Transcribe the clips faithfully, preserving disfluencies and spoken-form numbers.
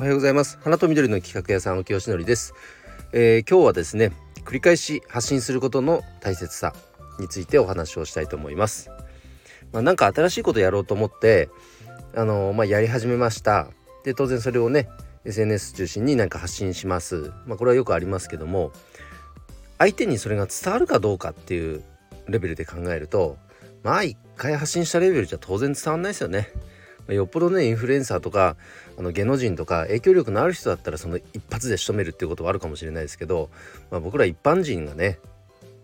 おはようございます。花と緑の企画屋さん、沖よしのりです。えー、今日はですね、繰り返し発信することの大切さについてお話をしたいと思います。まあ、なんか新しいことやろうと思ってあのー、まあ、やり始めました。で、当然それをね エスエヌエス 中心になんか発信します。まあ、これはよくありますけども、相手にそれが伝わるかどうかっていうレベルで考えると、まあ一回発信したレベルじゃ当然伝わんないですよね。よっぽどね、インフルエンサーとかあの芸能人とか影響力のある人だったらその一発で仕留めるっていうことはあるかもしれないですけど、まあ、僕ら一般人がね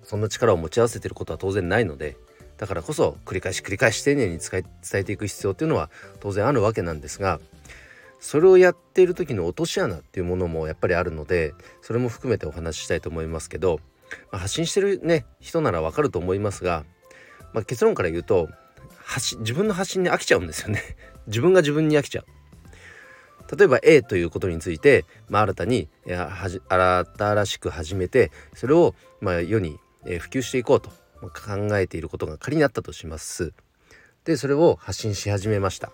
そんな力を持ち合わせてることは当然ないので、だからこそ繰り返し繰り返し丁寧に伝えていく必要っていうのは当然あるわけなんですが、それをやっている時の落とし穴っていうものもやっぱりあるので、それも含めてお話ししたいと思いますけど、まあ、発信してるね人ならわかると思いますが、まあ、結論から言うと自分の発信に飽きちゃうんですよね。自分が自分に飽きちゃう。例えば A ということについて、まあ、新たに新しく始めて、それをまあ世に普及していこうと考えていることが仮にあったとします。で、それを発信し始めました。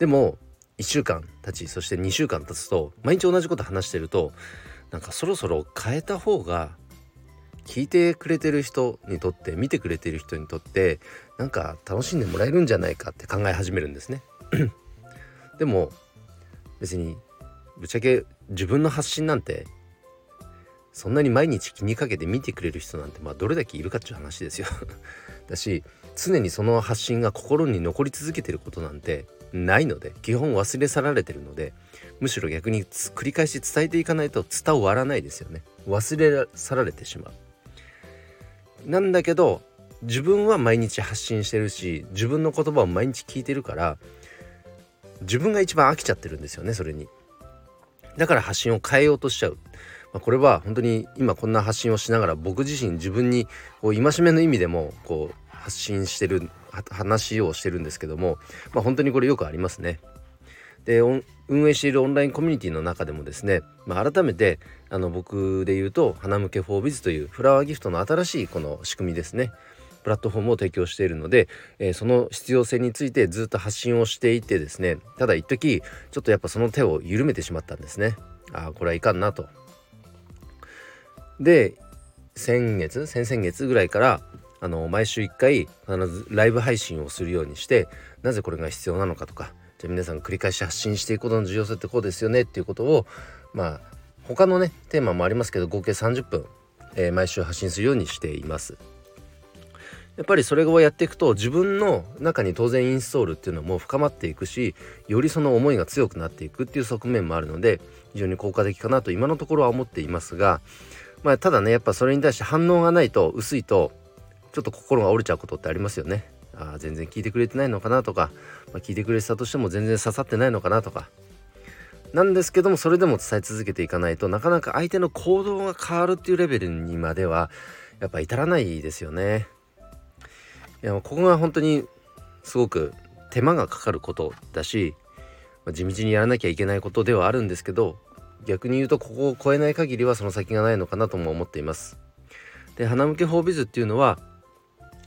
でもいっしゅうかん経ち、そしてにしゅうかん経つと毎日同じこと話してると、なんかそろそろ変えた方が聞いてくれてる人にとって、見てくれてる人にとってなんか楽しんでもらえるんじゃないかって考え始めるんですね。でも別にぶっちゃけ自分の発信なんてそんなに毎日気にかけて見てくれる人なんてまあどれだけいるかっていう話ですよ。だし、常にその発信が心に残り続けてることなんてないので、基本忘れ去られてるので、むしろ逆に繰り返し伝えていかないと伝わらないですよね。忘れ去られてしまう。なんだけど自分は毎日発信してるし、自分の言葉を毎日聞いてるから、自分が一番飽きちゃってるんですよね、それに。だから発信を変えようとしちゃう。まあ、これは本当に今こんな発信をしながら僕自身自分にこう戒めの意味でもこう発信してる話をしてるんですけども、まあ、本当にこれよくありますね。で、運営しているオンラインコミュニティの中でもですね、まあ、改めてあの僕で言うと花向けフォービズというフラワーギフトの新しいこの仕組みですね、プラットフォームを提供しているので、えー、その必要性についてずっと発信をしていてですね、ただ一時ちょっとやっぱその手を緩めてしまったんですね。あ、これはいかんなと。で、先月先々月ぐらいからあの毎週いっかい必ずライブ配信をするようにして、なぜこれが必要なのかとか、じゃあ皆さん繰り返し発信していくことの重要性ってこうですよねっていうことを、まあ他のねテーマもありますけど、合計さんじゅっぷん、えー、毎週発信するようにしています。やっぱりそれをやっていくと自分の中に当然インストールっていうのも深まっていくし、よりその思いが強くなっていくっていう側面もあるので、非常に効果的かなと今のところは思っていますが、まあただね、やっぱそれに対して反応がないと、薄いとちょっと心が折れちゃうことってありますよね。あ、全然聞いてくれてないのかなとか、まあ、聞いてくれてたとしても全然刺さってないのかなとか。なんですけども、それでも伝え続けていかないとなかなか相手の行動が変わるっていうレベルにまではやっぱ至らないですよね。いや、ここが本当にすごく手間がかかることだし、まあ、地道にやらなきゃいけないことではあるんですけど、逆に言うとここを超えない限りはその先がないのかなとも思っています。で、花向けフォービズっていうのは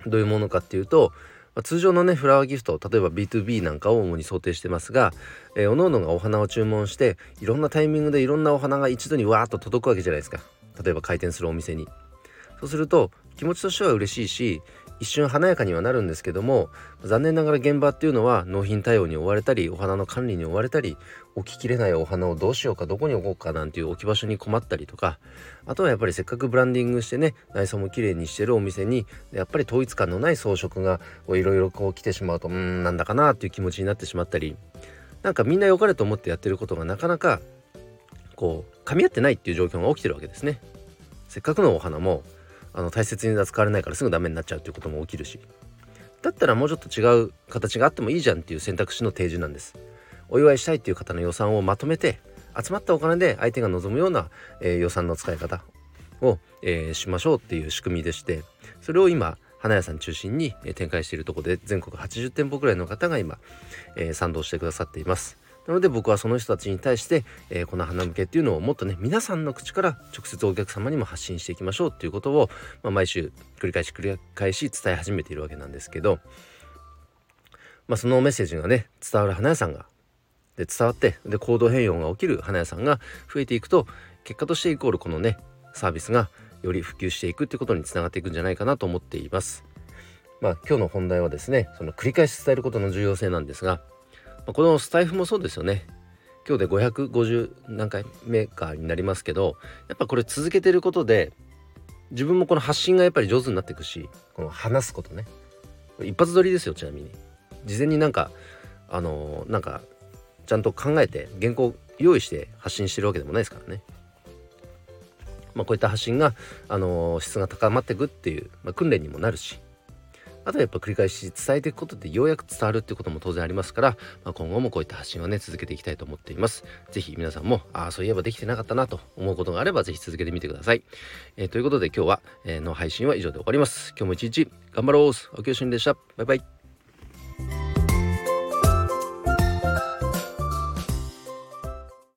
どういうものかっていうと、まあ、通常のねフラワーギフト、例えば ビーツービー なんかを主に想定してますが、えー、おのおのがお花を注文して、いろんなタイミングでいろんなお花が一度にわーっと届くわけじゃないですか。例えば開店するお店に。そうすると気持ちとしては嬉しいし、一瞬華やかにはなるんですけども、残念ながら現場っていうのは納品対応に追われたり、お花の管理に追われたり、置ききれないお花をどうしようか、どこに置こうかなんていう置き場所に困ったりとか、あとはやっぱりせっかくブランディングしてね、内装も綺麗にしてるお店にやっぱり統一感のない装飾がいろいろこう来てしまうと、うーん、なんだかなっていう気持ちになってしまったり、なんかみんな良かれと思ってやってることがなかなかこう噛み合ってないっていう状況が起きてるわけですね。せっかくのお花もあの大切に扱われないからすぐダメになっちゃうっていうことも起きるし、だったらもうちょっと違う形があってもいいじゃんっていう選択肢の提示なんです。お祝いしたいっていう方の予算をまとめて、集まったお金で相手が望むような、えー、予算の使い方を、えー、しましょうっていう仕組みでして、それを今花屋さん中心に展開しているところで、全国はちじゅってんぽぐらいの方が今、えー、賛同してくださっています。なので僕はその人たちに対して、えー、この花向けっていうのをもっとね、皆さんの口から直接お客様にも発信していきましょうっていうことを、まあ、毎週繰り返し繰り返し伝え始めているわけなんですけど、まあ、そのメッセージがね伝わる花屋さんがで伝わって、で行動変容が起きる花屋さんが増えていくと、結果としてイコールこのねサービスがより普及していくってことにつながっていくんじゃないかなと思っています。まあ今日の本題はですね、その繰り返し伝えることの重要性なんですが、このスタイフもそうですよね。今日でごひゃくごじゅう何回目かになりますけど、やっぱこれ続けてることで自分もこの発信がやっぱり上手になっていくし、この話すことね、一発撮りですよ。ちなみに事前になんかあのー、なんかちゃんと考えて原稿用意して発信してるわけでもないですからね。まあこういった発信があのー、質が高まっていくっていう、まあ、訓練にもなるし、あとはやっぱ繰り返し伝えていくことでようやく伝わるっていうことも当然ありますから、まあ、今後もこういった発信はね続けていきたいと思っています。ぜひ皆さんもああそういえばできてなかったなと思うことがあればぜひ続けてみてください、えー、ということで今日は、えー、の配信は以上で終わります。今日も一日頑張ろう。おきよしゅんでした。バイバイ。